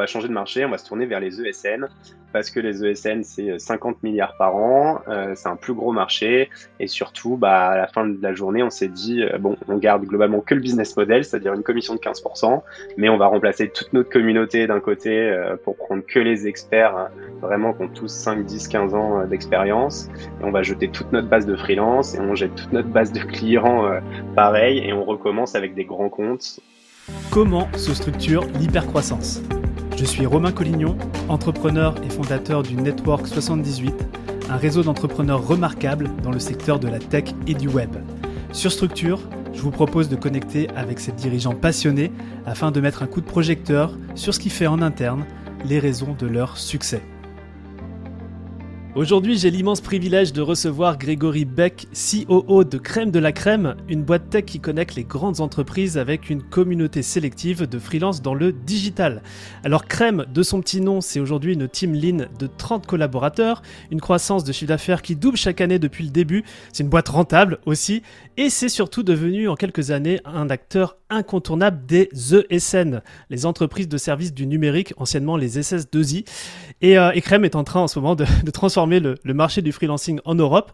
va changer de marché, on va se tourner vers les ESN, parce que les ESN, c'est 50 milliards par an, c'est un plus gros marché, et surtout, à la fin de la journée, on s'est dit, bon, on garde globalement que le business model, c'est-à-dire une commission de 15%, mais on va remplacer toute notre communauté d'un côté pour prendre que les experts, vraiment, qui ont tous 5, 10, 15 ans d'expérience, et on va jeter toute notre base de freelance, et on jette toute notre base de clients pareil, et on recommence avec des grands comptes. Comment se structure l'hypercroissance ? Je suis Romain Collignon, entrepreneur et fondateur du Network 78, un réseau d'entrepreneurs remarquables dans le secteur de la tech et du web. Sur Structure, je vous propose de connecter avec ces dirigeants passionnés afin de mettre un coup de projecteur sur ce qui fait en interne les raisons de leur succès. Aujourd'hui, j'ai l'immense privilège de recevoir Grégory Beck, COO de Crème de la Crème, une boîte tech qui connecte les grandes entreprises avec une communauté sélective de freelance dans le digital. Alors Crème, de son petit nom, c'est aujourd'hui une team lean de 30 collaborateurs, une croissance de chiffre d'affaires qui double chaque année depuis le début, c'est une boîte rentable aussi, et c'est surtout devenu en quelques années un acteur incontournable des ESN, les entreprises de services du numérique, anciennement les SS2I, et Crème est en train en ce moment de transformer le marché du freelancing en Europe.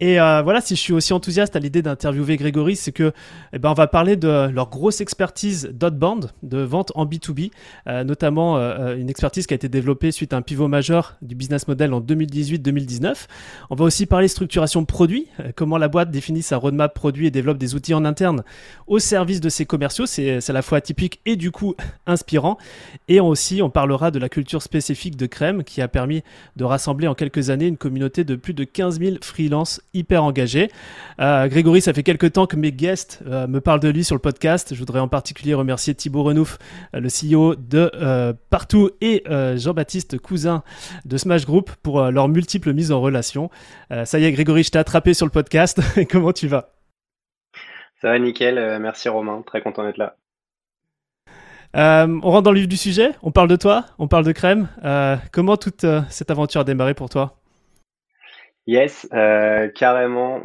Et voilà, si je suis aussi enthousiaste à l'idée d'interviewer Grégory, c'est que on va parler de leur grosse expertise d'outbound, de vente en B2B, notamment une expertise qui a été développée suite à un pivot majeur du business model en 2018-2019. On va aussi parler structuration produit, comment la boîte définit sa roadmap produit et développe des outils en interne au service de ses commerciaux, c'est à la fois atypique et du coup inspirant. Et aussi, on parlera de la culture spécifique de Crème qui a permis de rassembler en quelques années une communauté de plus de 15 000 freelances hyper engagés. Grégory, ça fait quelques temps que mes guests me parlent de lui sur le podcast. Je voudrais en particulier remercier Thibault Renouf, le CEO de Partoo, et Jean-Baptiste Cousin de Smash Group pour leurs multiples mises en relation. Ça y est, Grégory, je t'ai attrapé sur le podcast. Comment tu vas ? Ça va nickel, merci Romain, très content d'être là. On rentre dans le vif du sujet, on parle de toi, on parle de Crème. Comment toute cette aventure a démarré pour toi ? Yes, carrément.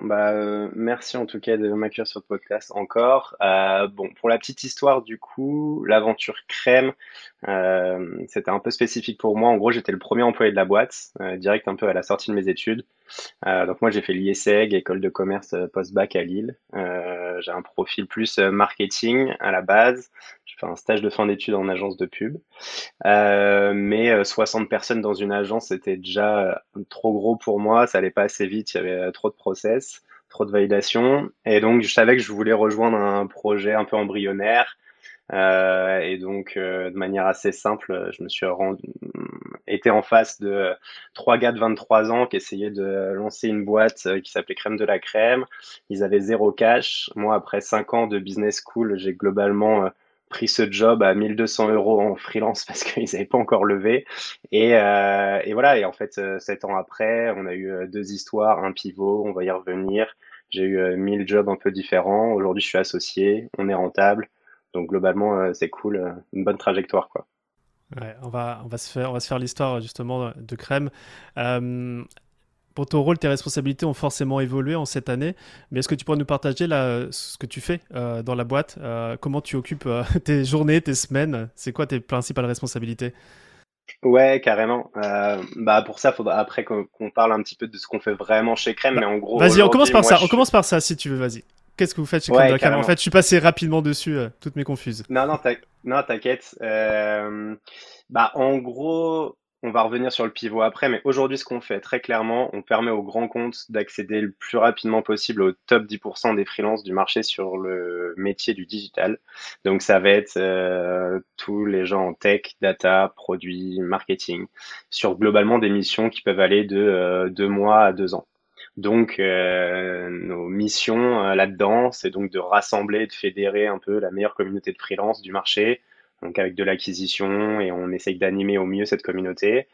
Merci en tout cas de m'accueillir sur le podcast encore. Pour la petite histoire, du coup, l'aventure Crème, c'était un peu spécifique pour moi. En gros, j'étais le premier employé de la boîte, direct un peu à la sortie de mes études. Donc moi, j'ai fait l'IESEG, école de commerce post-bac à Lille. J'ai un profil plus marketing à la base. J'ai fait un stage de fin d'études en agence de pub. Mais 60 personnes dans une agence, c'était déjà trop gros pour moi. Ça allait pas assez vite, il y avait trop de process, trop de validation, et donc je savais que je voulais rejoindre un projet un peu embryonnaire, et donc de manière assez simple, je me suis été en face de trois gars de 23 ans qui essayaient de lancer une boîte qui s'appelait Crème de la Crème. Ils avaient zéro cash. Moi, après 5 ans de business school, j'ai globalement pris ce job à 1 200 € en freelance parce qu'ils n'avaient pas encore levé, et voilà. Et en fait, 7 ans après, on a eu 2 histoires, un pivot, on va y revenir. J'ai eu 1000 jobs un peu différents. Aujourd'hui, je suis associé, on est rentable, donc globalement c'est cool, une bonne trajectoire quoi. Ouais, on va se faire l'histoire justement de Crème. Pour ton rôle, tes responsabilités ont forcément évolué en cette année, mais est-ce que tu pourrais nous partager ce que tu fais dans la boîte, comment tu occupes tes journées, tes semaines, c'est quoi tes principales responsabilités ? Ouais, carrément. Pour ça, il faudra après qu'on parle un petit peu de ce qu'on fait vraiment chez Crème, mais en gros... Vas-y, on commence par ça si tu veux, vas-y. Qu'est-ce que vous faites chez Crème de la Crème ? En fait, je suis passé rapidement dessus, toutes mes confuses. Non, t'inquiète. En gros... On va revenir sur le pivot après, mais aujourd'hui, ce qu'on fait très clairement, on permet aux grands comptes d'accéder le plus rapidement possible au top 10% des freelances du marché sur le métier du digital. Donc, ça va être tous les gens en tech, data, produits, marketing, sur globalement des missions qui peuvent aller de 2 mois à 2 ans. Donc, nos missions là-dedans, c'est donc de rassembler, de fédérer un peu la meilleure communauté de freelance du marché, donc avec de l'acquisition, et on essaye d'animer au mieux cette communauté.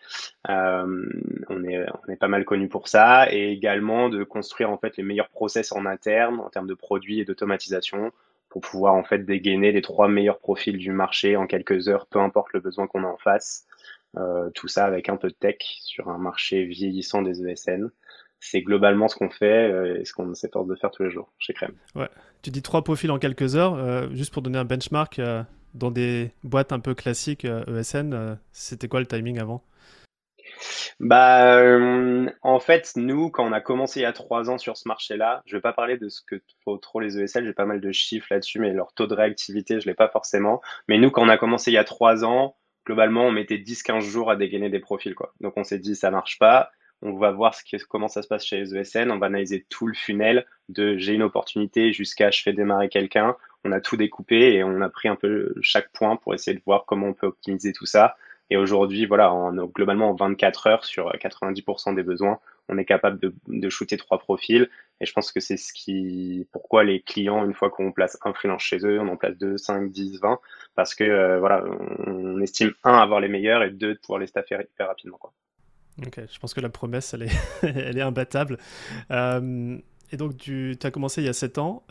On est pas mal connu pour ça, et également de construire en fait les meilleurs process en interne en termes de produits et d'automatisation pour pouvoir en fait dégainer les 3 meilleurs profils du marché en quelques heures, peu importe le besoin qu'on a en face. Tout ça avec un peu de tech sur un marché vieillissant des ESN. C'est globalement ce qu'on fait et ce qu'on s'efforce de faire tous les jours chez Crème. Ouais. Tu dis 3 profils en quelques heures, juste pour donner un benchmark. dans des boîtes un peu classiques ESN, c'était quoi le timing avant ? Bah, en fait, nous, quand on a commencé il y a 3 ans sur ce marché-là, je vais pas parler de ce que font trop les ESL, j'ai pas mal de chiffres là-dessus, mais leur taux de réactivité, je l'ai pas forcément. Mais nous, quand on a commencé il y a 3 ans, globalement, on mettait 10-15 jours à dégainer des profils, quoi. Donc, on s'est dit, ça marche pas. On va voir comment ça se passe chez les ESN. On va analyser tout le funnel de j'ai une opportunité jusqu'à je fais démarrer quelqu'un. On a tout découpé et on a pris un peu chaque point pour essayer de voir comment on peut optimiser tout ça. Et aujourd'hui, voilà, globalement, en 24 heures, sur 90% des besoins, on est capable de shooter 3 profils. Et je pense que c'est pourquoi les clients, une fois qu'on place un freelance chez eux, on en place 2, 5, 10, 20. Parce que, voilà, on estime, 1, avoir les meilleurs et 2, de pouvoir les staffer hyper rapidement, quoi. Ok, je pense que la promesse, elle est imbattable. Et donc, tu as commencé il y a 7 ans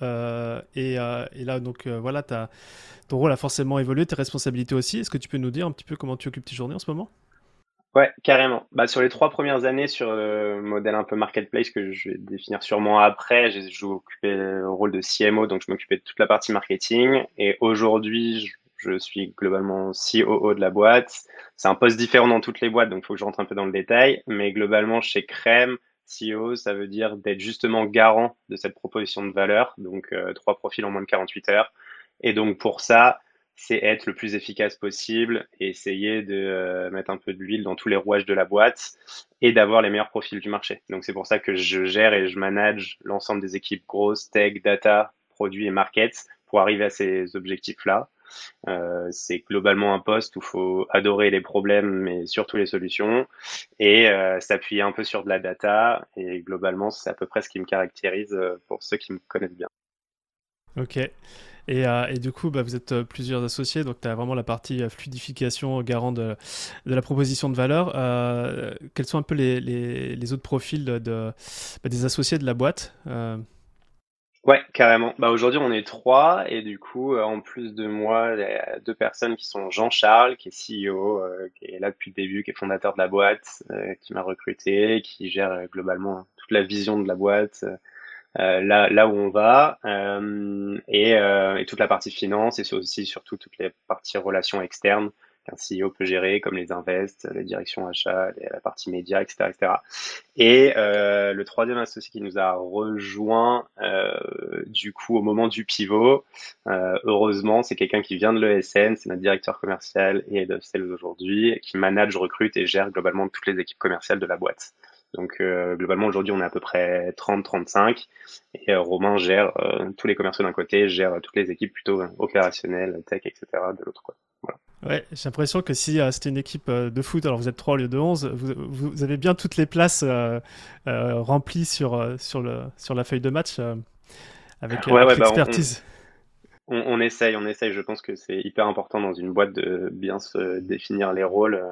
et là, donc voilà, ton rôle a forcément évolué, tes responsabilités aussi. Est-ce que tu peux nous dire un petit peu comment tu occupes tes journées en ce moment ? Ouais, carrément. Bah, sur les 3 premières années, sur le modèle un peu marketplace que je vais définir sûrement après, j'ai occupé le rôle de CMO, donc je m'occupais de toute la partie marketing. Et aujourd'hui, je suis globalement COO de la boîte. C'est un poste différent dans toutes les boîtes, donc il faut que je rentre un peu dans le détail. Mais globalement, chez Crème, CEO, ça veut dire d'être justement garant de cette proposition de valeur, donc 3 profils en moins de 48 heures. Et donc pour ça, c'est être le plus efficace possible et essayer de mettre un peu de l'huile dans tous les rouages de la boîte et d'avoir les meilleurs profils du marché. Donc c'est pour ça que je gère et je manage l'ensemble des équipes grosses, tech, data, produits et markets pour arriver à ces objectifs-là. C'est globalement un poste où il faut adorer les problèmes mais surtout les solutions et s'appuyer un peu sur de la data, et globalement c'est à peu près ce qui me caractérise pour ceux qui me connaissent bien. Ok, et du coup bah, vous êtes plusieurs associés, donc tu as vraiment la partie fluidification, garant de la proposition de valeur. Quels sont un peu les autres profils des associés de la boîte Ouais, carrément. Bah, aujourd'hui, on est 3 et du coup, en plus de moi, il y a 2 personnes qui sont Jean-Charles, qui est CEO, qui est là depuis le début, qui est fondateur de la boîte, qui m'a recruté, qui gère globalement toute la vision de la boîte, là où on va, et toute la partie finance, et c'est aussi surtout toutes les parties relations externes qu'un CEO peut gérer, comme les invests, les directions achats, la partie média, etc. etc. Et le 3e associé qui nous a rejoint du coup au moment du pivot, heureusement, c'est quelqu'un qui vient de l'ESN, c'est notre directeur commercial et head of sales aujourd'hui, qui manage, recrute et gère globalement toutes les équipes commerciales de la boîte. Donc globalement aujourd'hui on est à peu près 30-35 et Romain gère tous les commerciaux d'un côté, gère toutes les équipes plutôt opérationnelles, tech, etc. de l'autre côté. Voilà. Ouais, j'ai l'impression que si c'était une équipe de foot, alors vous êtes 3 au lieu de 11, vous avez bien toutes les places remplies sur la feuille de match avec l'expertise. On essaye. Je pense que c'est hyper important dans une boîte de bien se définir les rôles.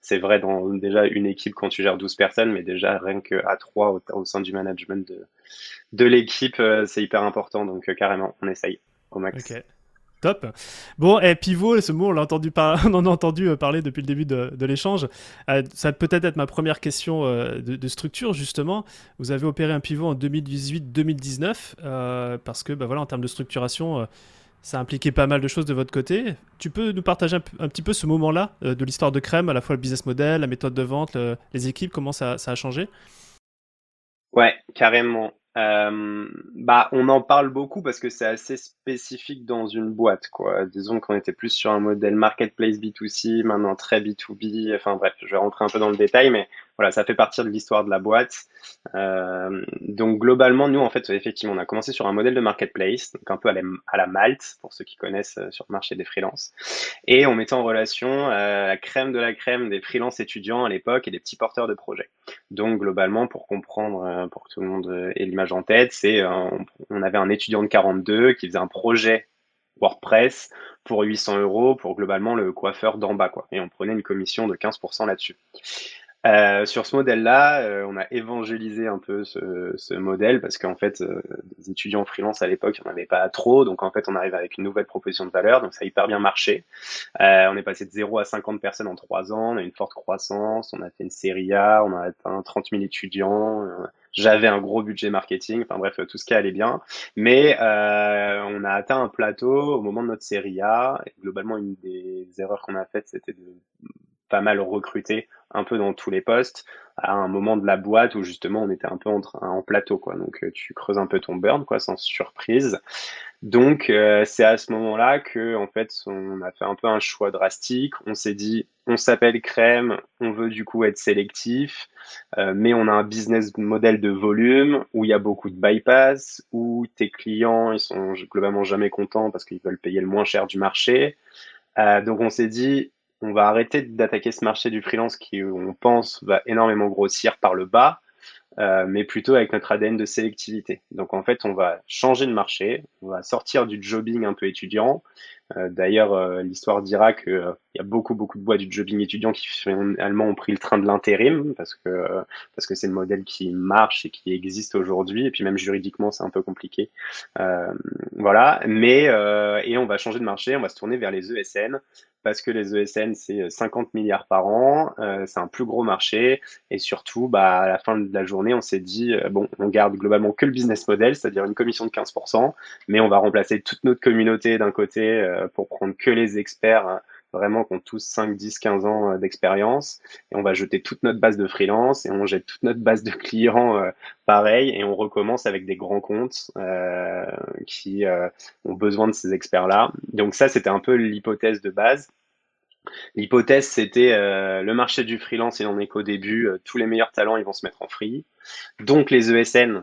C'est vrai dans déjà une équipe quand tu gères 12 personnes, mais déjà rien qu'à 3 au sein du management de l'équipe, c'est hyper important. Donc carrément, on essaye au max. Okay. Top. Bon, et pivot, ce mot, on en a entendu parler depuis le début de l'échange. Ça peut peut-être ma première question de structure, justement. Vous avez opéré un pivot en 2018-2019 parce que, bah, voilà, en termes de structuration, ça impliquait pas mal de choses de votre côté. Tu peux nous partager un petit peu ce moment-là de l'histoire de Crème, à la fois le business model, la méthode de vente, les équipes, comment ça a changé ? Ouais, carrément. Bah, on en parle beaucoup parce que c'est assez spécifique dans une boîte, quoi. Disons qu'on était plus sur un modèle marketplace B2C, maintenant très B2B. Enfin bref, je vais rentrer un peu dans le détail, mais voilà, ça fait partie de l'histoire de la boîte. Donc globalement, nous en fait, effectivement, on a commencé sur un modèle de marketplace, donc un peu à la Malt pour ceux qui connaissent sur le marché des freelances, et on mettait en relation la crème de la crème des freelances étudiants à l'époque et des petits porteurs de projets. Donc globalement, pour comprendre, pour que tout le monde ait l'image en tête, c'est on avait un étudiant de 42 qui faisait un projet WordPress pour 800 € pour globalement le coiffeur d'en bas, quoi, et on prenait une commission de 15% là-dessus. Sur ce modèle-là, on a évangélisé un peu ce modèle parce qu'en fait, des étudiants freelance à l'époque, il n'y en avait pas trop. Donc, en fait, on arrive avec une nouvelle proposition de valeur. Donc, ça a hyper bien marché. On est passé de 0 à 50 personnes en 3 ans. On a eu une forte croissance. On a fait une série A. On a atteint 30 000 étudiants. J'avais un gros budget marketing, enfin bref, tout ce qui allait bien. Mais on a atteint un plateau au moment de notre série A. Et globalement, une des erreurs qu'on a faites, c'était de pas mal recruter un peu dans tous les postes à un moment de la boîte où justement on était un peu en plateau, quoi. Donc tu creuses un peu ton burn, quoi, sans surprise. Donc c'est à ce moment-là que en fait on a fait un peu un choix drastique. On s'est dit, on s'appelle Crème, on veut du coup être sélectif, mais on a un business model de volume où il y a beaucoup de bypass, où tes clients ils sont globalement jamais contents parce qu'ils veulent payer le moins cher du marché. Donc on s'est dit, on va arrêter d'attaquer ce marché du freelance qui, on pense, va énormément grossir par le bas, mais plutôt avec notre ADN de sélectivité. Donc, en fait, on va changer de marché, on va sortir du jobbing un peu étudiant. D'ailleurs, l'histoire dira qu'il y a beaucoup de boîtes du jobbing étudiant qui finalement ont pris le train de l'intérim parce que c'est le modèle qui marche et qui existe aujourd'hui. Et puis même juridiquement, c'est un peu compliqué. Voilà. Mais et on va changer de marché, on va se tourner vers les ESN. Parce que les ESN, c'est 50 milliards par an, c'est un plus gros marché. Et surtout, bah, à la fin de la journée, on s'est dit, bon, on garde globalement que le business model, c'est-à-dire une commission de 15%, mais on va remplacer toute notre communauté d'un côté pour prendre que les experts, hein, vraiment qui ont tous 5, 10, 15 ans d'expérience. Et on va jeter toute notre base de freelance et on jette toute notre base de clients pareil. Et on recommence avec des grands comptes qui ont besoin de ces experts-là. Donc ça, c'était un peu l'hypothèse de base. L'hypothèse, c'était le marché du freelance, il en est qu'au début, tous les meilleurs talents, ils vont se mettre en free. Donc les ESN,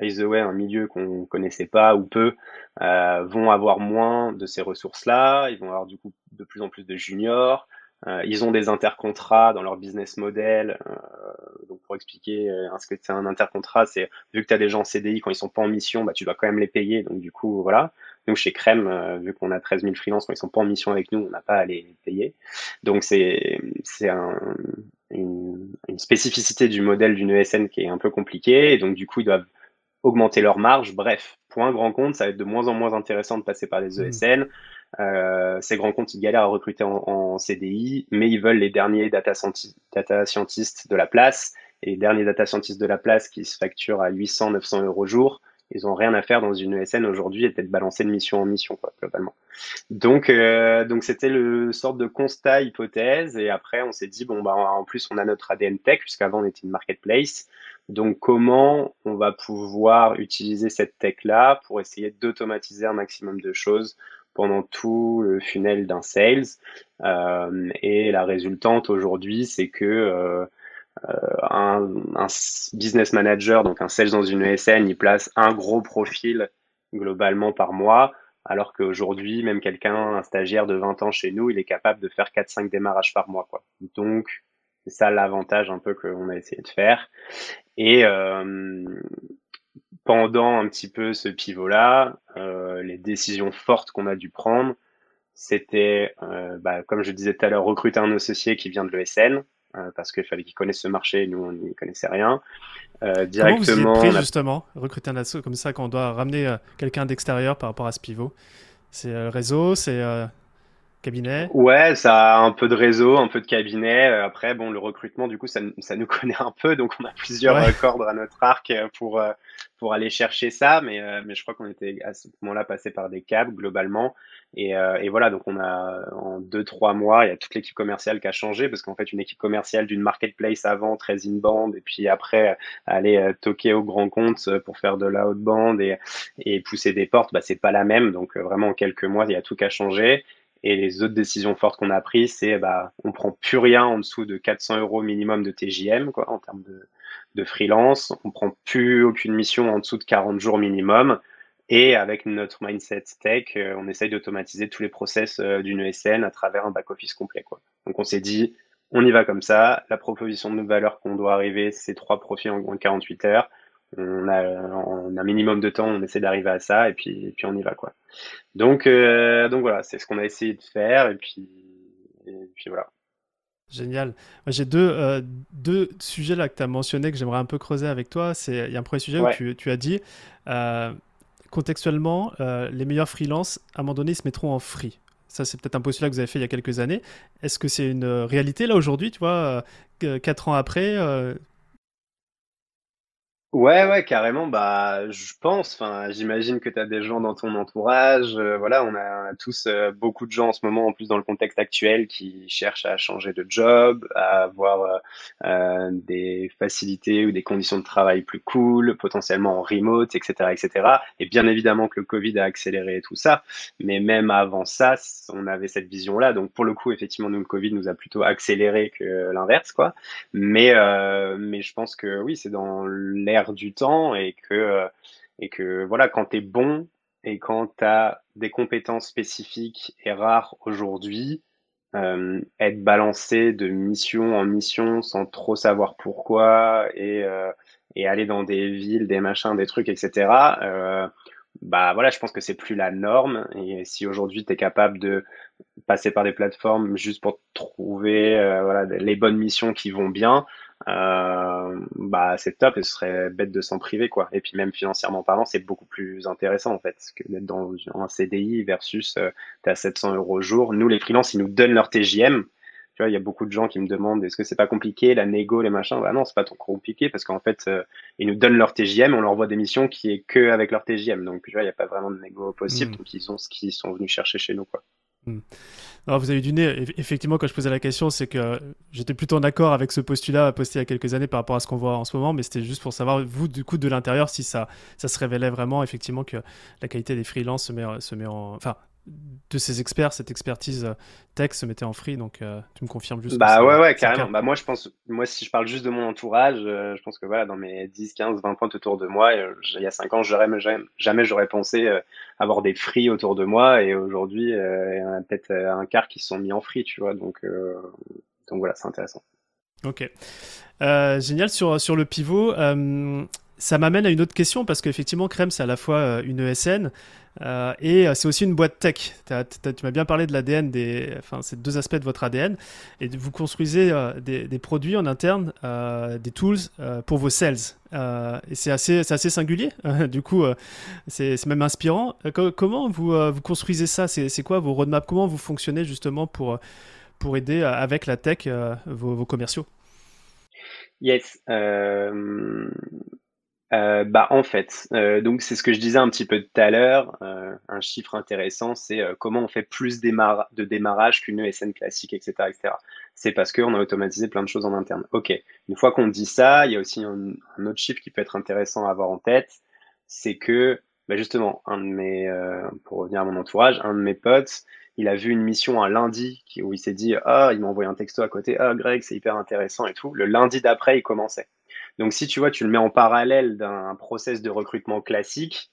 by the way, un milieu qu'on connaissait pas ou peu, vont avoir moins de ces ressources-là, ils vont avoir du coup de plus en plus de juniors. Ils ont des intercontrats dans leur business model. Donc pour expliquer ce que c'est un intercontrat, c'est vu que tu as des gens en CDI, quand ils sont pas en mission, bah, tu dois quand même les payer. Donc du coup, voilà. Nous, chez Crème, vu qu'on a 13 000 freelances, quand ils sont pas en mission avec nous, on n'a pas à les payer. Donc c'est une spécificité du modèle d'une ESN qui est un peu compliquée. Et donc du coup, ils doivent augmenter leur marge. Bref, pour un grand compte, ça va être de moins en moins intéressant de passer par les ESN. Ces grands comptes, ils galèrent à recruter en CDI, mais ils veulent les derniers data scientists de la place. Et les derniers data scientists de la place qui se facturent à 800, 900 euros jour, ils ont rien à faire dans une ESN aujourd'hui et peut-être balancer de mission en mission, quoi, globalement. Donc c'était le sorte de constat, hypothèse. Et après, on s'est dit, bon, bah, en plus, on a notre ADN tech, puisqu'avant, on était une marketplace. Donc, comment on va pouvoir utiliser cette tech-là pour essayer d'automatiser un maximum de choses pendant tout le funnel d'un sales. Et la résultante aujourd'hui, c'est que un business manager, donc un sales dans une ESN, il place un gros profil globalement par mois, alors qu'aujourd'hui, même un stagiaire de 20 ans chez nous, il est capable de faire 4-5 démarrages par mois, quoi. Donc, c'est ça l'avantage un peu qu'on a essayé de faire. Et pendant un petit peu ce pivot-là, les décisions fortes qu'on a dû prendre, c'était, comme je disais tout à l'heure, recruter un associé qui vient de l'ESN, parce qu'il fallait qu'il connaisse ce marché, nous on n'y connaissait rien. Directement, comment vous y êtes pris, justement, recruter un asso comme ça quand on doit ramener quelqu'un d'extérieur par rapport à ce pivot? C'est réseau, c'est cabinet? Ouais, ça a un peu de réseau, un peu de cabinet. Après, bon, le recrutement, du coup, ça nous connaît un peu, donc on a plusieurs cordes à notre arc pour aller chercher ça, mais je crois qu'on était à ce moment-là passé par des câbles globalement, et voilà, donc on a en 2-3 mois, il y a toute l'équipe commerciale qui a changé, parce qu'en fait une équipe commerciale d'une marketplace avant très in-band, et puis après aller toquer au grand compte pour faire de la outband et pousser des portes, bah c'est pas la même, donc vraiment en quelques mois il y a tout qui a changé. Et les autres décisions fortes qu'on a prises, c'est bah on prend plus rien en dessous de 400 euros minimum de TJM, quoi, en termes de freelance. On prend plus aucune mission en dessous de 40 jours minimum. Et avec notre mindset tech, on essaye d'automatiser tous les process d'une ESN à travers un back-office complet, quoi. Donc on s'est dit, on y va comme ça. La proposition de valeur qu'on doit arriver, c'est 3 profils en 48 heures. On a un minimum de temps, on essaie d'arriver à ça, et puis on y va, quoi. Donc voilà, c'est ce qu'on a essayé de faire, et puis voilà. Génial. J'ai deux sujets là que tu as mentionnés que j'aimerais un peu creuser avec toi. Il y a un premier sujet où tu as dit contextuellement, les meilleurs freelances, à un moment donné, ils se mettront en free. Ça, c'est peut-être un postulat que vous avez fait il y a quelques années. Est-ce que c'est une réalité là aujourd'hui, tu vois, 4 ans après Ouais, carrément. Bah, je pense. Enfin, j'imagine que tu as des gens dans ton entourage. Voilà, on a tous beaucoup de gens en ce moment, en plus dans le contexte actuel, qui cherchent à changer de job, à avoir des facilités ou des conditions de travail plus cool, potentiellement en remote, etc., etc. Et bien évidemment que le Covid a accéléré tout ça. Mais même avant ça, on avait cette vision-là. Donc, pour le coup, effectivement, nous, le Covid nous a plutôt accéléré que l'inverse, quoi. Mais je pense que oui, c'est dans l'air du temps et que voilà, quand t'es bon et quand t'as des compétences spécifiques et rares aujourd'hui, être balancé de mission en mission sans trop savoir pourquoi et aller dans des villes, des machins, des trucs, etc. Bah voilà, je pense que c'est plus la norme. Et si aujourd'hui tu es capable de passer par des plateformes juste pour trouver voilà, les bonnes missions qui vont bien, bah c'est top et ce serait bête de s'en priver, quoi. Et puis même financièrement parlant, c'est beaucoup plus intéressant en fait que d'être dans un CDI versus t'as 700 € jour. Nous les freelances, ils nous donnent leur TJM. Tu vois, il y a beaucoup de gens qui me demandent est-ce que c'est pas compliqué, la négo, les machins. Bah non, c'est pas trop compliqué parce qu'en fait, ils nous donnent leur TJM, on leur envoie des missions qui est que avec leur TJM. Donc, tu vois, il n'y a pas vraiment de négo possible. Donc, ils ont ce qu'ils sont venus chercher chez nous, quoi. Alors, vous avez du nez. Effectivement, quand je posais la question, c'est que j'étais plutôt en accord avec ce postulat posté il y a quelques années par rapport à ce qu'on voit en ce moment, mais c'était juste pour savoir, vous, du coup, de l'intérieur, si ça se révélait vraiment, effectivement, que la qualité des freelances se met en... Enfin, de ces experts, cette expertise tech se mettait en free, donc tu me confirmes juste. Bah ouais, carrément. Bah moi, je pense, si je parle juste de mon entourage, je pense que voilà, dans mes 10, 15, 20 points autour de moi, il y a 5 ans, j'aurais jamais pensé avoir des free autour de moi, et aujourd'hui, il y en a peut-être un quart qui se sont mis en free, tu vois, donc voilà, c'est intéressant. Ok. Génial, sur le pivot... Ça m'amène à une autre question parce qu'effectivement, Crème, c'est à la fois une ESN et c'est aussi une boîte tech. Tu m'as bien parlé de l'ADN, enfin, ces deux aspects de votre ADN. Et vous construisez des produits en interne, des tools pour vos sales. Et c'est assez singulier. Du coup, c'est même inspirant. Comment vous construisez ça ? C'est quoi vos roadmaps ? Comment vous fonctionnez justement pour aider avec la tech vos commerciaux ? Yes. Bah en fait, donc c'est ce que je disais un petit peu tout à l'heure, un chiffre intéressant, c'est comment on fait plus de démarrage qu'une ESN classique, etc., etc. C'est parce qu'on a automatisé plein de choses en interne. Ok, une fois qu'on dit ça, il y a aussi un autre chiffre qui peut être intéressant à avoir en tête, c'est que, bah justement, pour revenir à mon entourage, un de mes potes, il a vu une mission un lundi où il s'est dit « Ah, il m'a envoyé un texto à côté, ah Greg, c'est hyper intéressant et tout », le lundi d'après, il commençait. Donc, si tu vois, tu le mets en parallèle d'un process de recrutement classique,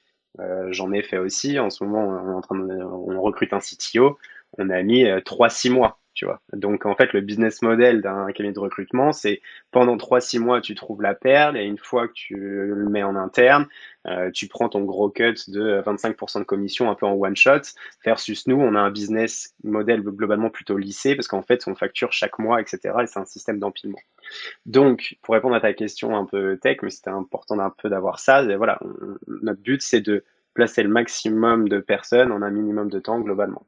j'en ai fait aussi. En ce moment, on recrute un CTO, on a mis 3-6 mois, tu vois. Donc, en fait, le business model d'un cabinet de recrutement, c'est pendant 3-6 mois, tu trouves la perle et une fois que tu le mets en interne, tu prends ton gros cut de 25% de commission un peu en one shot versus nous, on a un business model globalement plutôt lissé parce qu'en fait, on facture chaque mois, etc. et c'est un système d'empilement. Donc, pour répondre à ta question un peu tech, mais c'était important d'un peu d'avoir ça, voilà, notre but, c'est de placer le maximum de personnes en un minimum de temps globalement.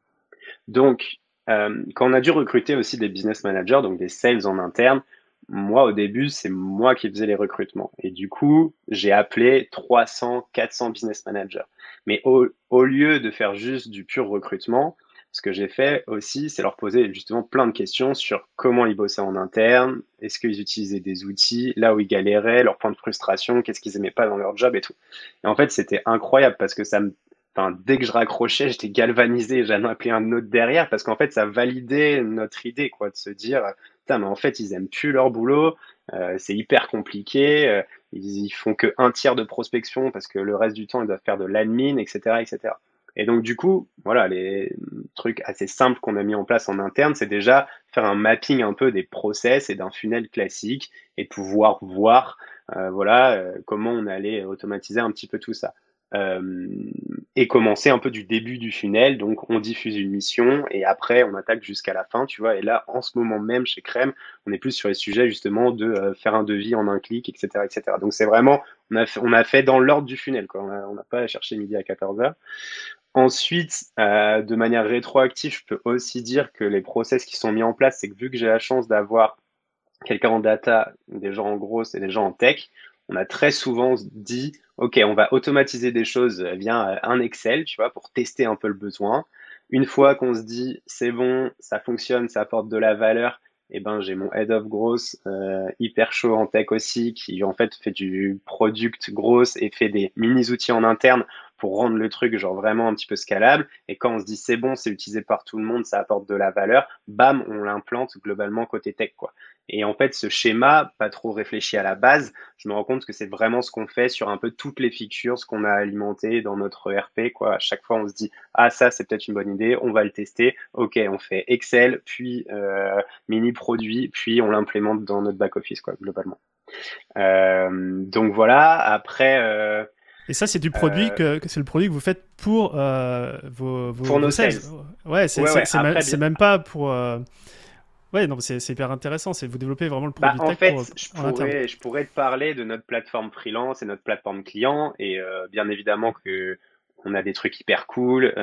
Donc, quand on a dû recruter aussi des business managers, donc des sales en interne, moi, au début, c'est moi qui faisais les recrutements. Et du coup, j'ai appelé 300, 400 business managers. Mais au lieu de faire juste du pur recrutement, ce que j'ai fait aussi, c'est leur poser justement plein de questions sur comment ils bossaient en interne, est-ce qu'ils utilisaient des outils, là où ils galéraient, leurs points de frustration, qu'est-ce qu'ils aimaient pas dans leur job et tout. Et en fait, c'était incroyable parce que dès que je raccrochais, j'étais galvanisé, j'allais appeler un autre derrière parce qu'en fait, ça validait notre idée, quoi, de se dire, putain, mais en fait, ils aiment plus leur boulot, c'est hyper compliqué, ils font que un tiers de prospection parce que le reste du temps, ils doivent faire de l'admin, etc., etc. Et donc, du coup, voilà, les trucs assez simples qu'on a mis en place en interne, c'est déjà faire un mapping un peu des process et d'un funnel classique et pouvoir voir, voilà, comment on allait automatiser un petit peu tout ça. Et commencer un peu du début du funnel, donc on diffuse une mission et après on attaque jusqu'à la fin, tu vois. Et là, en ce moment même chez Crème, on est plus sur les sujets justement de faire un devis en un clic, etc., etc. Donc c'est vraiment, on a fait dans l'ordre du funnel, quoi. On n'a pas cherché midi à 14h. Ensuite, de manière rétroactive, je peux aussi dire que les process qui sont mis en place, c'est que vu que j'ai la chance d'avoir quelqu'un en data, des gens en gros, et des gens en tech, on a très souvent dit, OK, on va automatiser des choses via un Excel, tu vois, pour tester un peu le besoin. Une fois qu'on se dit, c'est bon, ça fonctionne, ça apporte de la valeur, eh ben, j'ai mon head of growth hyper chaud en tech aussi, qui en fait du product growth et fait des mini-outils en interne pour rendre le truc genre vraiment un petit peu scalable. Et quand on se dit c'est bon, c'est utilisé par tout le monde, ça apporte de la valeur, bam, on l'implante globalement côté tech, quoi. Et en fait, ce schéma, pas trop réfléchi à la base, je me rends compte que c'est vraiment ce qu'on fait sur un peu toutes les features, ce qu'on a alimenté dans notre RP, quoi. À chaque fois, on se dit « Ah, ça, c'est peut-être une bonne idée, on va le tester. OK, on fait Excel, puis mini-produit, puis on l'implémente dans notre back-office, quoi, globalement. » Donc voilà, après... Et ça, c'est du produit que c'est le produit que vous faites pour vos nos sales. Ouais, c'est même pas pour. Ouais, non, c'est hyper intéressant. C'est vous développez vraiment le produit. Bah, en fait, je pourrais te parler de notre plateforme freelance et notre plateforme client, et bien évidemment que on a des trucs hyper cool,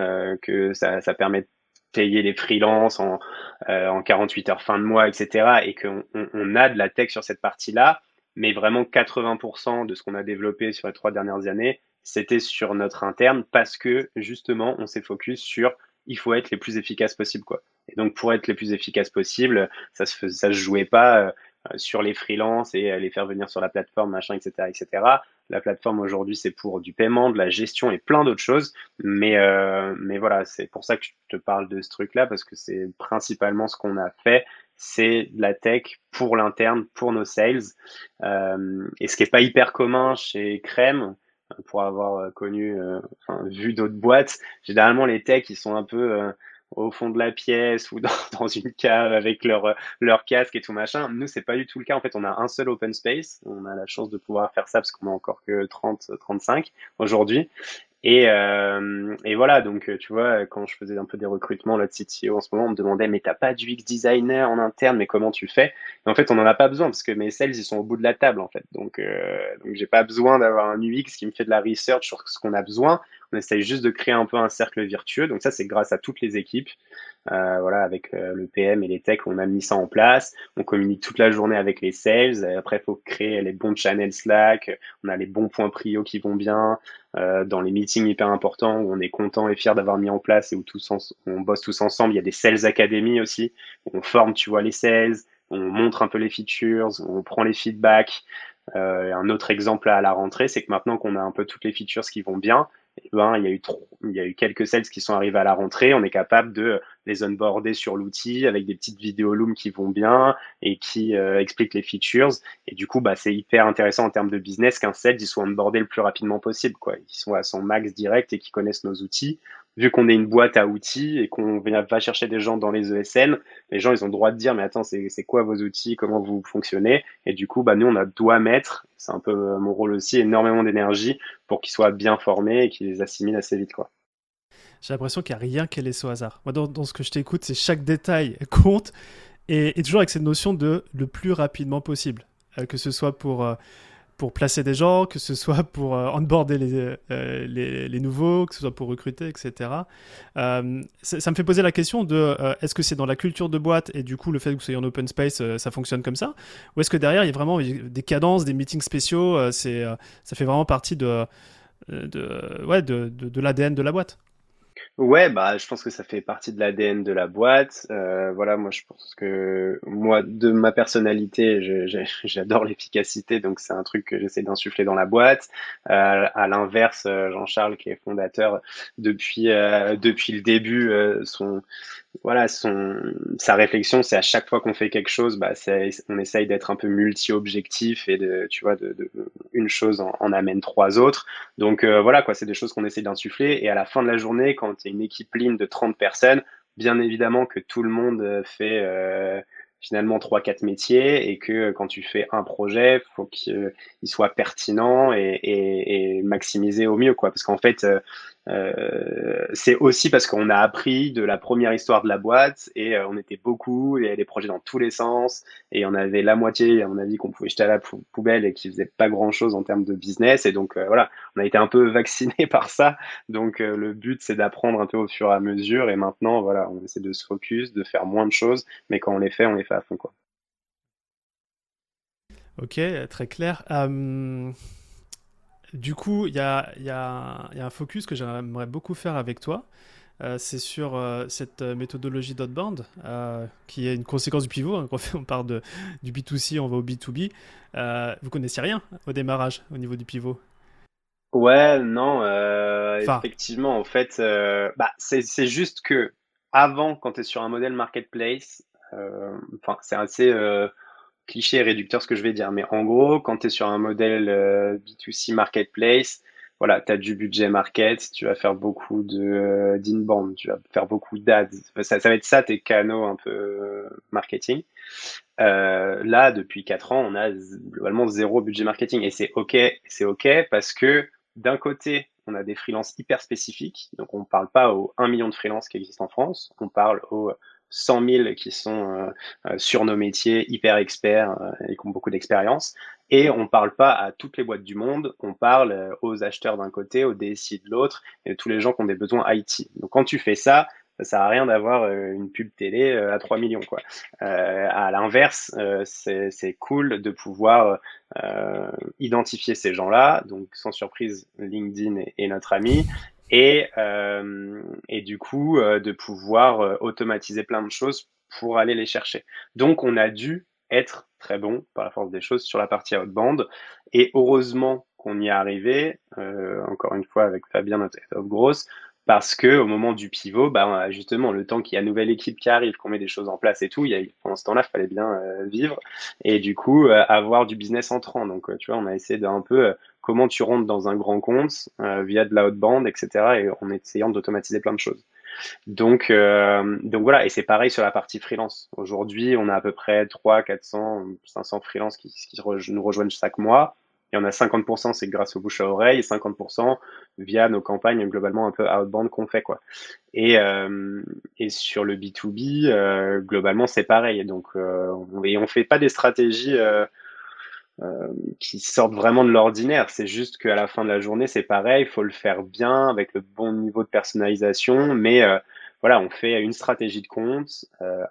que ça permet de payer les freelances en 48 heures fin de mois, etc. Et qu'on a de la tech sur cette partie-là. Mais vraiment 80% de ce qu'on a développé sur les 3 dernières années, c'était sur notre interne parce que justement, on s'est focus sur il faut être les plus efficaces possible, quoi. Et donc, pour être les plus efficaces possible, ça se jouait pas sur les freelances et les faire venir sur la plateforme, machin, etc., etc. La plateforme aujourd'hui, c'est pour du paiement, de la gestion et plein d'autres choses. Mais voilà, c'est pour ça que je te parle de ce truc-là parce que c'est principalement ce qu'on a fait. C'est de la tech pour l'interne, pour nos sales. Et ce qui n'est pas hyper commun chez Crème, pour avoir connu, vu d'autres boîtes, généralement les techs, ils sont un peu au fond de la pièce ou dans une cave avec leur casque et tout machin. Nous, ce n'est pas du tout le cas. En fait, on a un seul open space. On a la chance de pouvoir faire ça parce qu'on n'a encore que 30-35 aujourd'hui. Et voilà, donc tu vois, quand je faisais un peu des recrutements là de CTO en ce moment, on me demandait mais t'as pas du UX designer en interne, mais comment tu fais? Et en fait, on en a pas besoin parce que mes sales ils sont au bout de la table en fait, donc j'ai pas besoin d'avoir un UX qui me fait de la research sur ce qu'on a besoin. On essaye juste de créer un peu un cercle virtueux, donc ça c'est grâce à toutes les équipes. Voilà, avec le PM et les techs, on a mis ça en place. On communique toute la journée avec les sales. Après, il faut créer les bons channels Slack. On a les bons points prio qui vont bien dans les meetings hyper importants où on est content et fier d'avoir mis en place et où on bosse tous ensemble. Il y a des sales academy aussi où on forme, tu vois, les sales. On montre un peu les features. On prend les feedbacks. Un autre exemple à la rentrée, c'est que maintenant qu'on a un peu toutes les features qui vont bien, eh ben, il y a eu quelques sales qui sont arrivés à la rentrée. On est capable de les onboarder sur l'outil avec des petites vidéos Loom qui vont bien et qui expliquent les features. Et du coup, bah, c'est hyper intéressant en termes de business qu'un sales il soit onboardé le plus rapidement possible, quoi. Ils sont à son max direct et qu'ils connaissent nos outils. Vu qu'on est une boîte à outils et qu'on va chercher des gens dans les ESN, les gens, ils ont le droit de dire, mais attends, c'est quoi vos outils? Comment vous fonctionnez? Et du coup, bah, nous, on doit mettre, c'est un peu mon rôle aussi, énormément d'énergie pour qu'ils soient bien formés et qu'ils les assimilent assez vite, quoi. J'ai l'impression qu'il n'y a rien qui est laissé au hasard. Moi, dans ce que je t'écoute, c'est chaque détail compte et toujours avec cette notion de le plus rapidement possible, que ce soit pour placer des gens, que ce soit pour onboarder les nouveaux, que ce soit pour recruter, etc. Ça me fait poser la question de est-ce que c'est dans la culture de boîte et du coup le fait que vous soyez en open space, ça fonctionne comme ça? Ou est-ce que derrière, il y a vraiment des cadences, des meetings spéciaux, ça fait vraiment partie de l'ADN de la boîte? Ouais, bah, je pense que ça fait partie de l'ADN de la boîte. Voilà, moi, je pense que moi, de ma personnalité, j'adore l'efficacité, donc c'est un truc que j'essaie d'insuffler dans la boîte. À l'inverse, Jean-Charles, qui est fondateur depuis le début, sa réflexion, c'est à chaque fois qu'on fait quelque chose, bah, on essaye d'être un peu multi-objectif et une chose en amène 3 autres. Donc voilà, quoi, c'est des choses qu'on essaie d'insuffler. Et à la fin de la journée, quand il y a une équipe lean de 30 personnes, bien évidemment que tout le monde fait finalement 3-4 métiers et que quand tu fais un projet, il faut qu'il soit pertinent et maximisé au mieux, quoi. Parce qu'en fait, c'est aussi parce qu'on a appris de la première histoire de la boîte et on était beaucoup, il y avait des projets dans tous les sens et on avait la moitié, à mon avis, qu'on pouvait jeter à la poubelle et qui faisait pas grand chose en termes de business. Et donc voilà, on a été un peu vacciné par ça, donc le but c'est d'apprendre un peu au fur et à mesure et maintenant voilà, on essaie de se focus, de faire moins de choses, mais quand on les fait à fond, quoi. Ok, très clair. Du coup, il y a un focus que j'aimerais beaucoup faire avec toi. C'est sur cette méthodologie d'outbound qui est une conséquence du pivot. Hein. On part du B2C, on va au B2B. Vous connaissiez rien au démarrage au niveau du pivot? Ouais, non. Effectivement, en fait, c'est juste que avant, quand tu es sur un modèle marketplace, c'est assez cliché et réducteur ce que je vais dire. Mais en gros, quand tu es sur un modèle B2C marketplace, voilà, tu as du budget market, tu vas faire beaucoup d'inbound, tu vas faire beaucoup d'ads. Ça va être ça tes canaux un peu marketing. Là, depuis 4 ans, on a globalement zéro budget marketing. Et c'est OK parce que d'un côté, on a des freelances hyper spécifiques. Donc, on ne parle pas aux 1 million de freelances qui existent en France. On parle aux 100 000 qui sont sur nos métiers, hyper experts et qui ont beaucoup d'expérience. Et on ne parle pas à toutes les boîtes du monde, on parle aux acheteurs d'un côté, aux DSI de l'autre, et tous les gens qui ont des besoins IT. Donc quand tu fais ça, ça n'a rien d'avoir une pub télé à 3 millions. Quoi. À l'inverse, c'est cool de pouvoir identifier ces gens-là. Donc sans surprise, LinkedIn est notre ami. Et du coup, de pouvoir automatiser plein de choses pour aller les chercher. Donc on a dû être très bon par la force des choses sur la partie outbound et heureusement qu'on y est arrivé encore une fois avec Fabien notre head of growth parce que au moment du pivot justement le temps qu'il y a une nouvelle équipe qui arrive, qu'on met des choses en place et tout, pendant ce temps-là il fallait bien vivre et du coup avoir du business entrant donc tu vois on a essayé d'un peu comment tu rentres dans un grand compte via de la outbound etc et en essayant d'automatiser plein de choses. Donc voilà, et c'est pareil sur la partie freelance. Aujourd'hui, on a à peu près 300, 400, 500 freelances qui nous rejoignent chaque mois. Il y en a 50%, c'est grâce au bouche à oreille, et 50% via nos campagnes globalement un peu outbound qu'on fait, quoi. Et sur le B2B, globalement, c'est pareil. Donc, et on fait pas des stratégies qui sortent vraiment de l'ordinaire. C'est juste qu'à la fin de la journée, c'est pareil, il faut le faire bien, avec le bon niveau de personnalisation, mais voilà, on fait une stratégie de compte,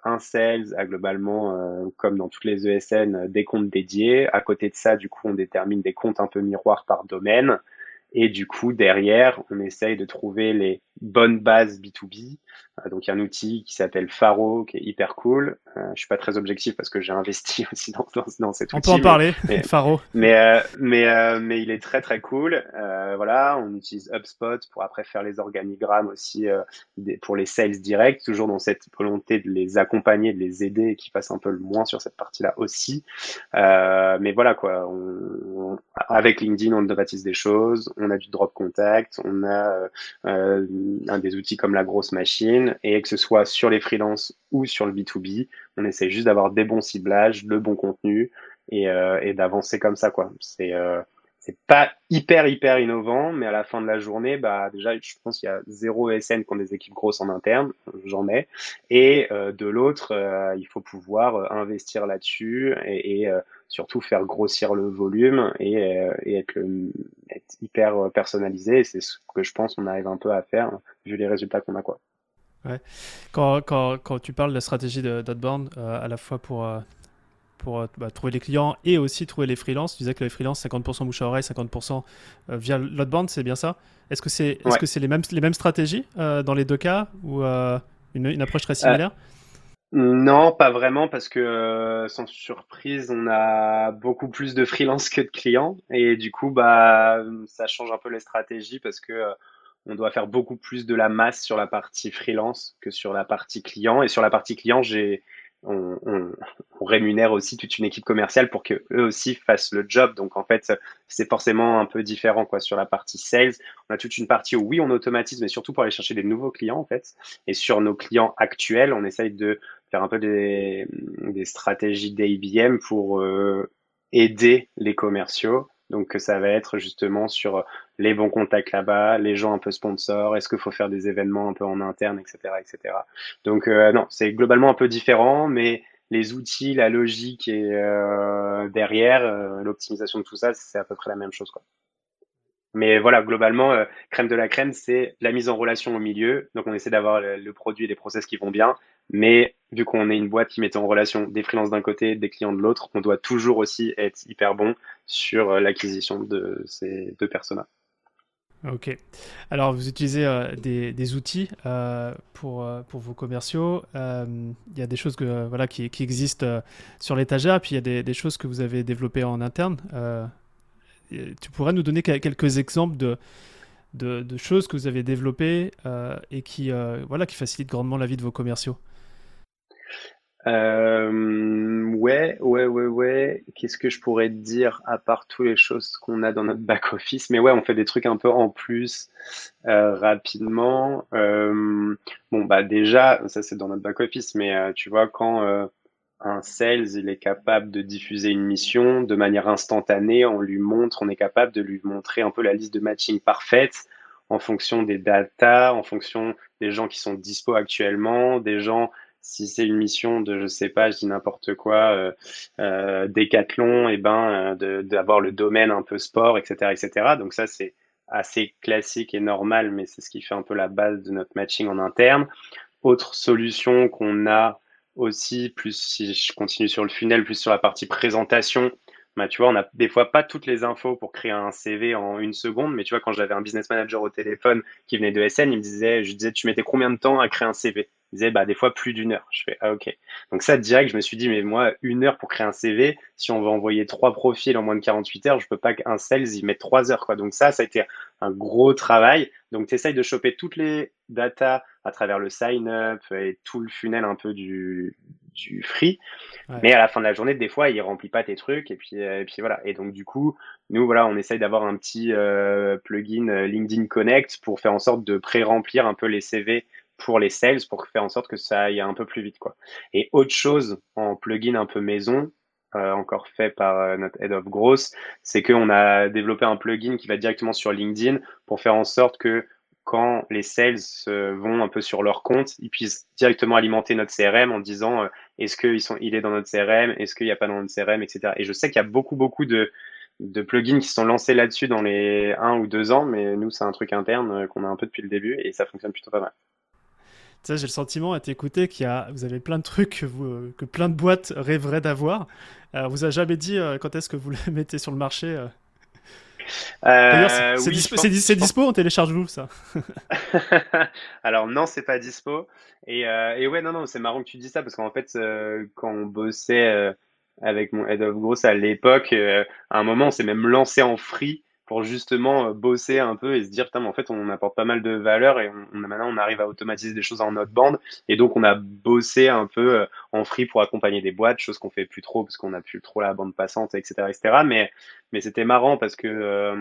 un sales a globalement, comme dans toutes les ESN, des comptes dédiés. À côté de ça, du coup, on détermine des comptes un peu miroirs par domaine, et du coup, derrière, on essaye de trouver les bonnes bases B2B. Donc, il y a un outil qui s'appelle Faro, qui est hyper cool. Je suis pas très objectif parce que j'ai investi aussi dans cet outil. On peut en parler, Faro. Mais il est très, très cool. Voilà, on utilise HubSpot pour après faire les organigrammes aussi pour les sales directs, toujours dans cette volonté de les accompagner, de les aider et qu'ils fassent un peu le moins sur cette partie-là aussi. Mais voilà, quoi. Avec LinkedIn, on automatise des choses. On a du drop contact. On a des outils comme la grosse machine et que ce soit sur les freelances ou sur le B2B, on essaie juste d'avoir des bons ciblages, le bon contenu et d'avancer comme ça, quoi. C'est pas hyper innovant, mais à la fin de la journée, déjà, je pense qu'il y a 0 ESN qui ont des équipes grosses en interne, j'en ai, et de l'autre, il faut pouvoir investir là-dessus et surtout faire grossir le volume et être hyper personnalisé. Et c'est ce que je pense qu'on arrive un peu à faire vu les résultats qu'on a, quoi. Ouais. Quand tu parles de la stratégie d'outbound, à la fois pour trouver les clients et aussi trouver les freelances. Tu disais que les freelances, 50% bouche à oreille, 50% via l'outbound, c'est bien ça? Est-ce que c'est les mêmes stratégies dans les deux cas ou une approche très similaire? Non, pas vraiment parce que sans surprise, on a beaucoup plus de freelances que de clients et du coup, ça change un peu les stratégies parce que on doit faire beaucoup plus de la masse sur la partie freelance que sur la partie client. Et sur la partie client, on rémunère aussi toute une équipe commerciale pour qu'eux aussi fassent le job. Donc, en fait, c'est forcément un peu différent, quoi. Sur la partie sales, on a toute une partie où, oui, on automatise, mais surtout pour aller chercher des nouveaux clients, en fait. Et sur nos clients actuels, on essaye de faire un peu des stratégies d'ABM pour aider les commerciaux. Donc, ça va être justement sur les bons contacts là-bas, les gens un peu sponsors, est-ce qu'il faut faire des événements un peu en interne, etc. etc. Donc, non, c'est globalement un peu différent, mais les outils, la logique et derrière, l'optimisation de tout ça, c'est à peu près la même chose, quoi. Mais voilà, globalement, Crème de la Crème, c'est la mise en relation au milieu. Donc, on essaie d'avoir le produit et les process qui vont bien Mais vu qu'on est une boîte qui mettait en relation des freelances d'un côté, des clients de l'autre, on doit toujours aussi être hyper bon sur l'acquisition de ces deux personas. Ok. Alors, vous utilisez des outils pour vos commerciaux. Il y a des choses que, voilà, qui existent sur l'étagère, puis il y a des choses que vous avez développées en interne. Tu pourrais nous donner quelques exemples de choses que vous avez développées et qui facilitent grandement la vie de vos commerciaux? Ouais. Qu'est-ce que je pourrais te dire à part toutes les choses qu'on a dans notre back office? Mais ouais, on fait des trucs un peu en plus rapidement. Déjà, ça c'est dans notre back office, mais tu vois, quand un sales il est capable de diffuser une mission de manière instantanée, on est capable de lui montrer un peu la liste de matching parfaite en fonction des data, en fonction des gens qui sont dispo actuellement, des gens. Si c'est une mission de, je sais pas, je dis n'importe quoi, Décathlon, d'avoir le domaine un peu sport, etc., etc. Donc ça, c'est assez classique et normal, mais c'est ce qui fait un peu la base de notre matching en interne. Autre solution qu'on a aussi, plus si je continue sur le funnel, plus sur la partie présentation, tu vois, on a des fois pas toutes les infos pour créer un CV en une seconde, mais tu vois, quand j'avais un business manager au téléphone qui venait de SN, je lui disais, tu mettais combien de temps à créer un CV ? Il disait, des fois plus d'une heure. Je fais, ah, ok. Donc ça, direct, je me suis dit, mais moi, une heure pour créer un CV, si on veut envoyer 3 profils en moins de 48 heures, je peux pas qu'un sales y mette 3 heures, quoi. Donc ça a été un gros travail. Donc t'essayes de choper toutes les datas à travers le sign-up et tout le funnel un peu du free. Ouais. Mais à la fin de la journée, des fois, il remplit pas tes trucs et puis voilà. Et donc du coup, nous, voilà, on essaye d'avoir un petit plugin LinkedIn Connect pour faire en sorte de pré-remplir un peu les CV pour les sales, pour faire en sorte que ça aille un peu plus vite, quoi. Et autre chose en plugin un peu maison, encore fait par notre head of growth, c'est qu'on a développé un plugin qui va directement sur LinkedIn pour faire en sorte que quand les sales vont un peu sur leur compte, ils puissent directement alimenter notre CRM en disant est-ce qu'il est dans notre CRM, est-ce qu'il n'y a pas dans notre CRM, etc. Et je sais qu'il y a beaucoup de plugins qui sont lancés là-dessus dans les 1 ou 2 ans, mais nous, c'est un truc interne qu'on a un peu depuis le début et ça fonctionne plutôt pas mal. Ça, j'ai le sentiment à t'écouter vous avez plein de trucs que plein de boîtes rêveraient d'avoir. On vous a jamais dit quand est-ce que vous les mettez sur le marché D'ailleurs, c'est dispo, on télécharge vous ça. Alors non, c'est pas dispo. Et ouais, non, c'est marrant que tu dis ça parce qu'en fait, quand on bossait avec mon head of growth à l'époque, à un moment, on s'est même lancé en free pour justement bosser un peu et se dire, putain, mais en fait, on apporte pas mal de valeur et maintenant, on arrive à automatiser des choses en notre bande. Et donc, on a bossé un peu en free pour accompagner des boîtes, chose qu'on fait plus trop parce qu'on n'a plus trop la bande passante, etc., etc. Mais c'était marrant parce que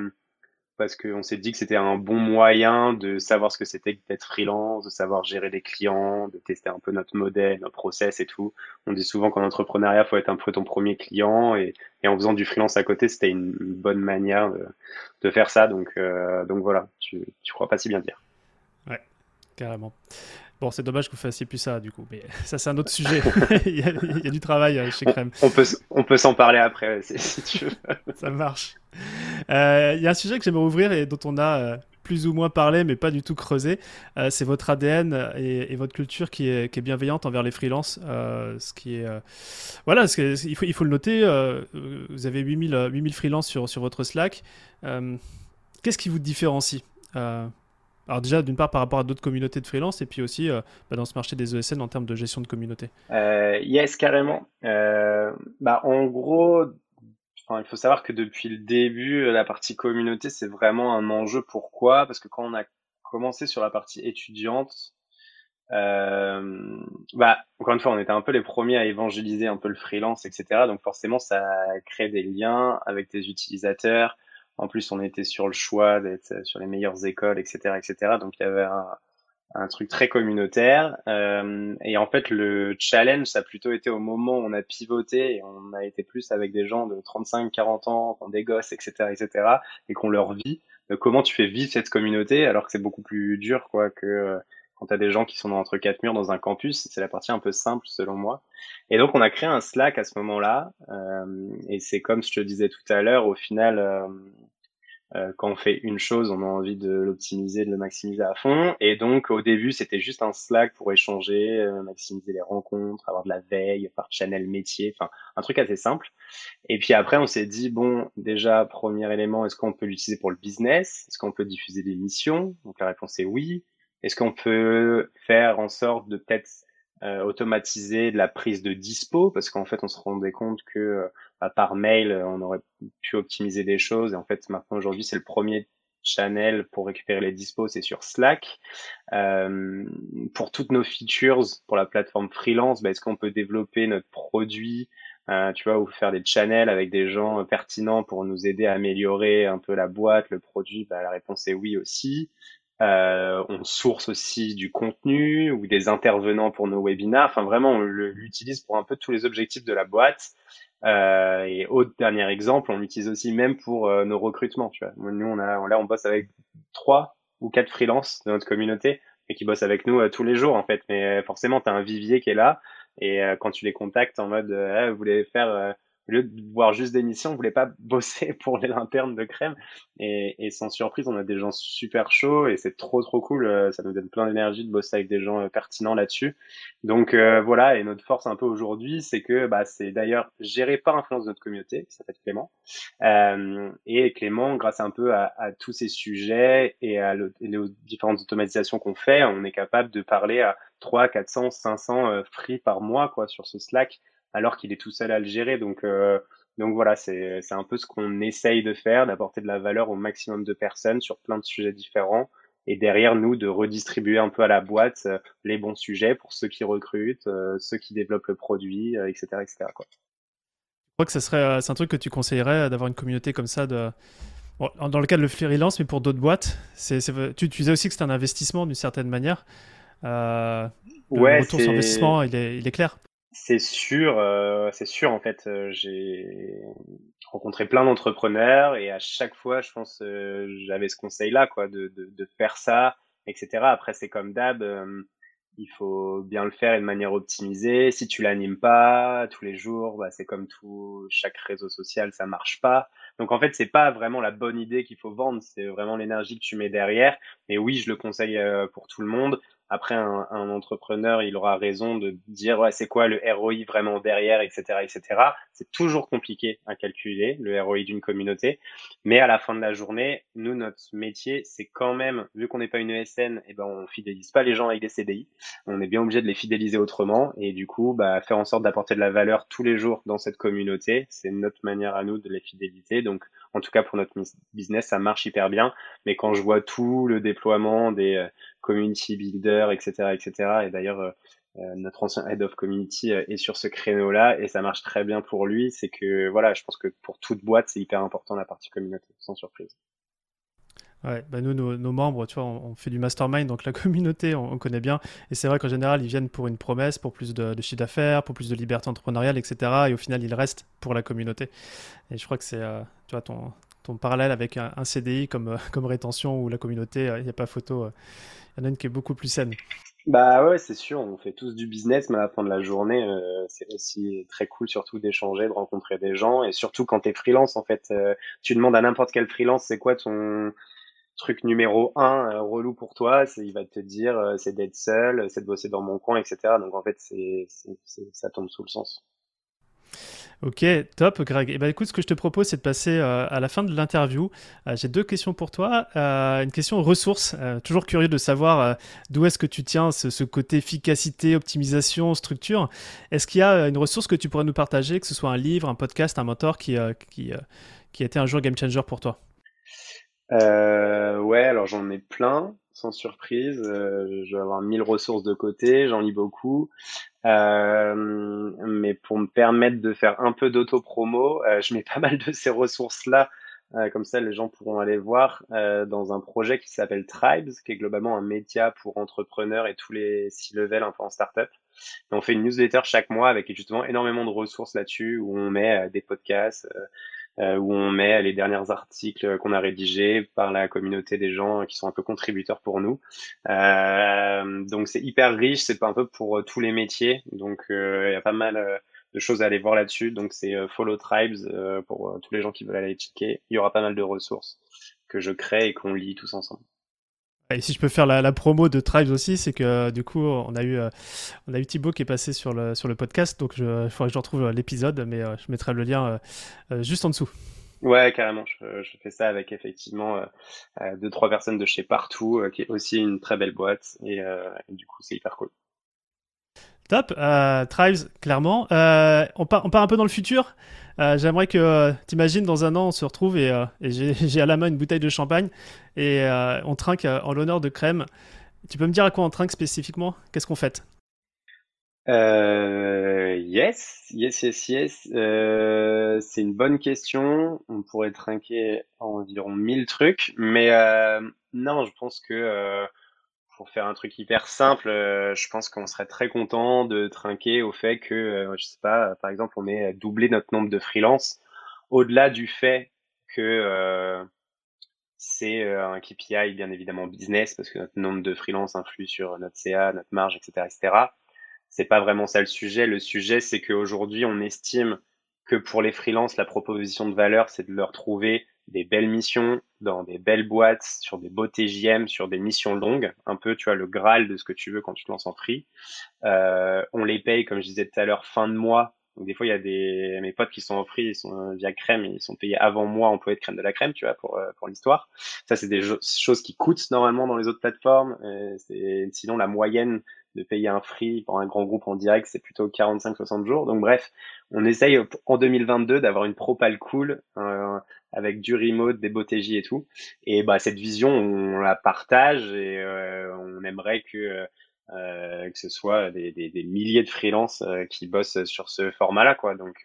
on s'est dit que c'était un bon moyen de savoir ce que c'était d'être freelance, de savoir gérer des clients, de tester un peu notre modèle, notre process et tout. On dit souvent qu'en entrepreneuriat, il faut être un peu ton premier client et en faisant du freelance à côté, c'était une bonne manière de faire ça. Donc voilà, tu crois pas si bien dire. Ouais, carrément. Bon, c'est dommage que vous fassiez plus ça, du coup. Mais ça, c'est un autre sujet. Il y a du travail chez Crème. On peut s'en parler après, si tu veux. Ça marche. Il y a un sujet que j'aimerais ouvrir et dont on a plus ou moins parlé, mais pas du tout creusé. C'est votre ADN et votre culture qui est bienveillante envers les freelances. Il faut le noter. Vous avez 8000 freelances sur votre Slack. Qu'est-ce qui vous différencie Alors déjà, d'une part, par rapport à d'autres communautés de freelance et puis aussi dans ce marché des ESN en termes de gestion de communauté. Yes, carrément. En gros, il faut savoir que depuis le début, la partie communauté, c'est vraiment un enjeu. Pourquoi ? Parce que quand on a commencé sur la partie étudiante, encore une fois, on était un peu les premiers à évangéliser un peu le freelance, etc. Donc forcément, ça crée des liens avec tes utilisateurs. En plus, on était sur le choix d'être sur les meilleures écoles, etc., etc. Donc, il y avait un truc très communautaire. Et en fait, le challenge, ça a plutôt été au moment où on a pivoté et on a été plus avec des gens de 35, 40 ans, qui ont des gosses, etc., etc., et qu'on leur vit. Comment tu fais vivre cette communauté alors que c'est beaucoup plus dur, quoi, que quand t'as des gens qui sont entre 4 murs dans un campus. C'est la partie un peu simple, selon moi. Et donc, on a créé un Slack à ce moment-là. Et c'est comme je te disais tout à l'heure, au final... Quand on fait une chose, on a envie de l'optimiser, de le maximiser à fond. Et donc, au début, c'était juste un Slack pour échanger, maximiser les rencontres, avoir de la veille, par channel métier, enfin, un truc assez simple. Et puis après, on s'est dit, bon, déjà, premier élément, est-ce qu'on peut l'utiliser pour le business? Est-ce qu'on peut diffuser des missions? Donc, la réponse est oui. Est-ce qu'on peut faire en sorte de peut-être automatiser de la prise de dispo, parce qu'en fait on se rendait compte que par mail on aurait pu optimiser des choses, et en fait maintenant aujourd'hui c'est le premier channel pour récupérer les dispos, c'est sur Slack. Pour toutes nos features pour la plateforme freelance, est-ce qu'on peut développer notre produit, tu vois, ou faire des channels avec des gens pertinents pour nous aider à améliorer un peu la boîte, le produit? La réponse est oui aussi. On source aussi du contenu ou des intervenants pour nos webinars. Enfin, vraiment, on l'utilise pour un peu tous les objectifs de la boîte. Et autre dernier exemple, on l'utilise aussi même pour nos recrutements. Tu vois, nous, on bosse avec 3 ou 4 freelances de notre communauté et qui bossent avec nous tous les jours, en fait. Mais forcément, tu as un vivier qui est là. Et quand tu les contactes en mode, vous voulez faire... au lieu de voir juste des missions, on voulait pas bosser pour l'interne de Crème. Et sans surprise, on a des gens super chauds et c'est trop cool. Ça nous donne plein d'énergie de bosser avec des gens pertinents là-dessus. Donc voilà, et notre force un peu aujourd'hui, c'est que c'est d'ailleurs géré par Influence de notre communauté, qui s'appelle Clément. Et Clément, grâce un peu à tous ces sujets et aux différentes automatisations qu'on fait, on est capable de parler à 300, 400, 500 free par mois quoi sur ce Slack, alors qu'il est tout seul à le gérer. Donc voilà, c'est un peu ce qu'on essaye de faire, d'apporter de la valeur au maximum de personnes sur plein de sujets différents, et derrière nous, de redistribuer un peu à la boîte les bons sujets pour ceux qui recrutent, ceux qui développent le produit, etc. etc. quoi. Je crois que c'est un truc que tu conseillerais, d'avoir une communauté comme ça, dans le cas de le freelance, mais pour d'autres boîtes. Tu disais aussi que c'est un investissement d'une certaine manière. Le retour sur investissement, il est clair. C'est sûr, en fait, j'ai rencontré plein d'entrepreneurs et à chaque fois, je pense, j'avais ce conseil-là, quoi, de faire ça, etc. Après, c'est comme d'hab, il faut bien le faire et de manière optimisée. Si tu l'animes pas tous les jours, c'est comme tout, chaque réseau social, ça marche pas. Donc, en fait, c'est pas vraiment la bonne idée qu'il faut vendre, c'est vraiment l'énergie que tu mets derrière. Et oui, je le conseille pour tout le monde. Après, un entrepreneur, il aura raison de dire c'est quoi le ROI vraiment derrière, etc. C'est toujours compliqué à calculer, le ROI d'une communauté. Mais à la fin de la journée, nous, notre métier, c'est quand même, vu qu'on n'est pas une ESN, on fidélise pas les gens avec des CDI. On est bien obligé de les fidéliser autrement. Et du coup, faire en sorte d'apporter de la valeur tous les jours dans cette communauté, c'est notre manière à nous de les fidéliser. Donc, en tout cas, pour notre business, ça marche hyper bien. Mais quand je vois tout le déploiement des community builder, etc. Et d'ailleurs, notre ancien head of community est sur ce créneau-là et ça marche très bien pour lui. C'est que, voilà, je pense que pour toute boîte, c'est hyper important la partie communauté, sans surprise. Ouais, nous, nos membres, tu vois, on fait du mastermind, donc la communauté, on connaît bien. Et c'est vrai qu'en général, ils viennent pour une promesse, pour plus de chiffre d'affaires, pour plus de liberté entrepreneuriale, etc. Et au final, ils restent pour la communauté. Et je crois que c'est, tu vois, ton parallèle avec un CDI comme rétention ou la communauté, il n'y a pas photo. Il y en a une qui est beaucoup plus saine. Ouais, c'est sûr, on fait tous du business, mais à la fin de la journée, c'est aussi très cool surtout d'échanger, de rencontrer des gens. Et surtout quand tu es freelance, en fait, tu demandes à n'importe quel freelance, c'est quoi ton truc numéro 1 relou pour toi, il va te dire c'est d'être seul, c'est de bosser dans mon coin, etc. Donc en fait, ça tombe sous le sens. Ok, top Greg. Écoute, ce que je te propose, c'est de passer à la fin de l'interview. J'ai 2 questions pour toi. Une question ressources. Toujours curieux de savoir d'où est-ce que tu tiens ce côté efficacité, optimisation, structure. Est-ce qu'il y a une ressource que tu pourrais nous partager, que ce soit un livre, un podcast, un mentor qui a été un jour game changer pour toi ? Ouais, alors j'en ai plein, sans surprise. Je vais avoir 1000 ressources de côté, j'en lis beaucoup. Mais pour me permettre de faire un peu d'auto-promo, je mets pas mal de ces ressources-là, comme ça les gens pourront aller voir, dans un projet qui s'appelle Tribes, qui est globalement un média pour entrepreneurs et tous les C-level un peu en startup. Et on fait une newsletter chaque mois avec justement énormément de ressources là-dessus, où on met des podcasts, où on met les derniers articles qu'on a rédigés par la communauté des gens qui sont un peu contributeurs pour nous. Donc c'est hyper riche, c'est un peu pour tous les métiers. Donc il y a pas mal de choses à aller voir là-dessus. Donc c'est Follow Tribes pour tous les gens qui veulent aller checker. Il y aura pas mal de ressources. que je crée et qu'on lit tous ensemble. Et si je peux faire la promo de Tribes aussi, c'est que du coup, on a eu Thibault qui est passé sur le podcast, donc il faudrait que je retrouve l'épisode, mais je mettrai le lien juste en dessous. Ouais, carrément, je fais ça avec effectivement 2-3 personnes de chez Partoo, qui est aussi une très belle boîte, et du coup, c'est hyper cool. Top, Tribes, clairement. On part un peu dans le futur. J'aimerais que, t'imagines, dans un an, on se retrouve et j'ai à la main une bouteille de champagne et on trinque en l'honneur de Crème. Tu peux me dire à quoi on trinque spécifiquement ? Qu'est-ce qu'on fête ? Yes. C'est une bonne question. On pourrait trinquer environ 1000 trucs, mais non, je pense que... Pour faire un truc hyper simple, je pense qu'on serait très content de trinquer au fait que, je sais pas, par exemple, on ait doublé notre nombre de freelances, au-delà du fait que c'est un KPI bien évidemment business, parce que notre nombre de freelances influe sur notre CA, notre marge, etc., etc. C'est pas vraiment ça le sujet. Le sujet, c'est qu'aujourd'hui, on estime que pour les freelances, la proposition de valeur, c'est de leur trouver des belles missions, dans des belles boîtes, sur des beaux TJM, sur des missions longues, un peu, tu vois, le graal de ce que tu veux quand tu te lances en free. On les paye, comme je disais tout à l'heure, fin de mois. Donc, des fois, il y a mes potes qui sont en free, ils sont via Crème, ils sont payés avant moi, employés de Crème de la Crème, tu vois, pour l'histoire. Ça, c'est des choses qui coûtent normalement dans les autres plateformes. Sinon, la moyenne de payer un free pour un grand groupe en direct, c'est plutôt 45-60 jours. Donc, bref, on essaye en 2022 d'avoir une propale cool, avec du remote, des beaux TJ et tout. Et bah, cette vision, on la partage et on aimerait que ce soit des milliers de freelances qui bossent sur ce format-là, quoi. Donc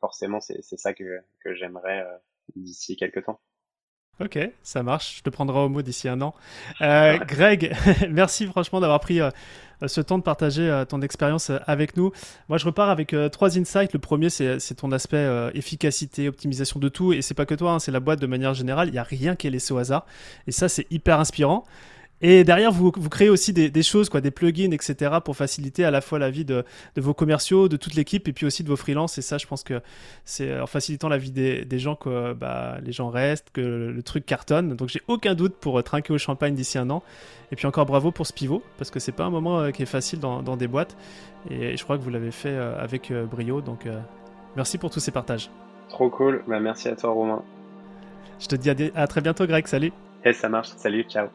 forcément, c'est ça que j'aimerais d'ici quelques temps. Ok, ça marche. Je te prendrai au mot d'ici un an. Greg, merci franchement d'avoir pris ce temps de partager ton expérience avec nous. Moi, je repars avec 3 insights. Le premier, c'est ton aspect efficacité, optimisation de tout. Et c'est pas que toi, hein, c'est la boîte de manière générale. Il n'y a rien qui est laissé au hasard. Et ça, c'est hyper inspirant. Et derrière, vous créez aussi des choses, quoi, des plugins, etc., pour faciliter à la fois la vie de vos commerciaux, de toute l'équipe, et puis aussi de vos freelances. Et ça, je pense que c'est en facilitant la vie des gens que les gens restent, que le truc cartonne. Donc, j'ai aucun doute pour trinquer au champagne d'ici un an. Et puis encore bravo pour ce pivot, parce que c'est pas un moment qui est facile dans des boîtes. Et je crois que vous l'avez fait avec brio. Donc, merci pour tous ces partages. Trop cool. Bah, merci à toi, Romain. Je te dis à très bientôt, Greg. Salut. Et ça marche. Salut. Ciao.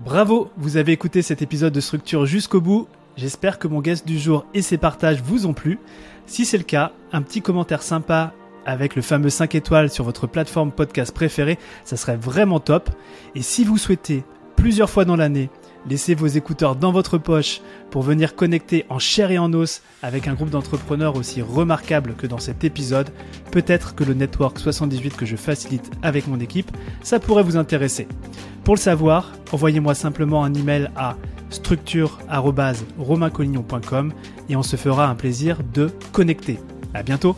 Bravo, vous avez écouté cet épisode de Structure jusqu'au bout. J'espère que mon guest du jour et ses partages vous ont plu. Si c'est le cas, un petit commentaire sympa avec le fameux 5 étoiles sur votre plateforme podcast préférée, ça serait vraiment top. Et si vous souhaitez, plusieurs fois dans l'année, laisser vos écouteurs dans votre poche pour venir connecter en chair et en os avec un groupe d'entrepreneurs aussi remarquable que dans cet épisode, peut-être que le Network 78 que je facilite avec mon équipe, ça pourrait vous intéresser. Pour le savoir, envoyez-moi simplement un email à structure@romaincollignon.com et on se fera un plaisir de connecter. À bientôt.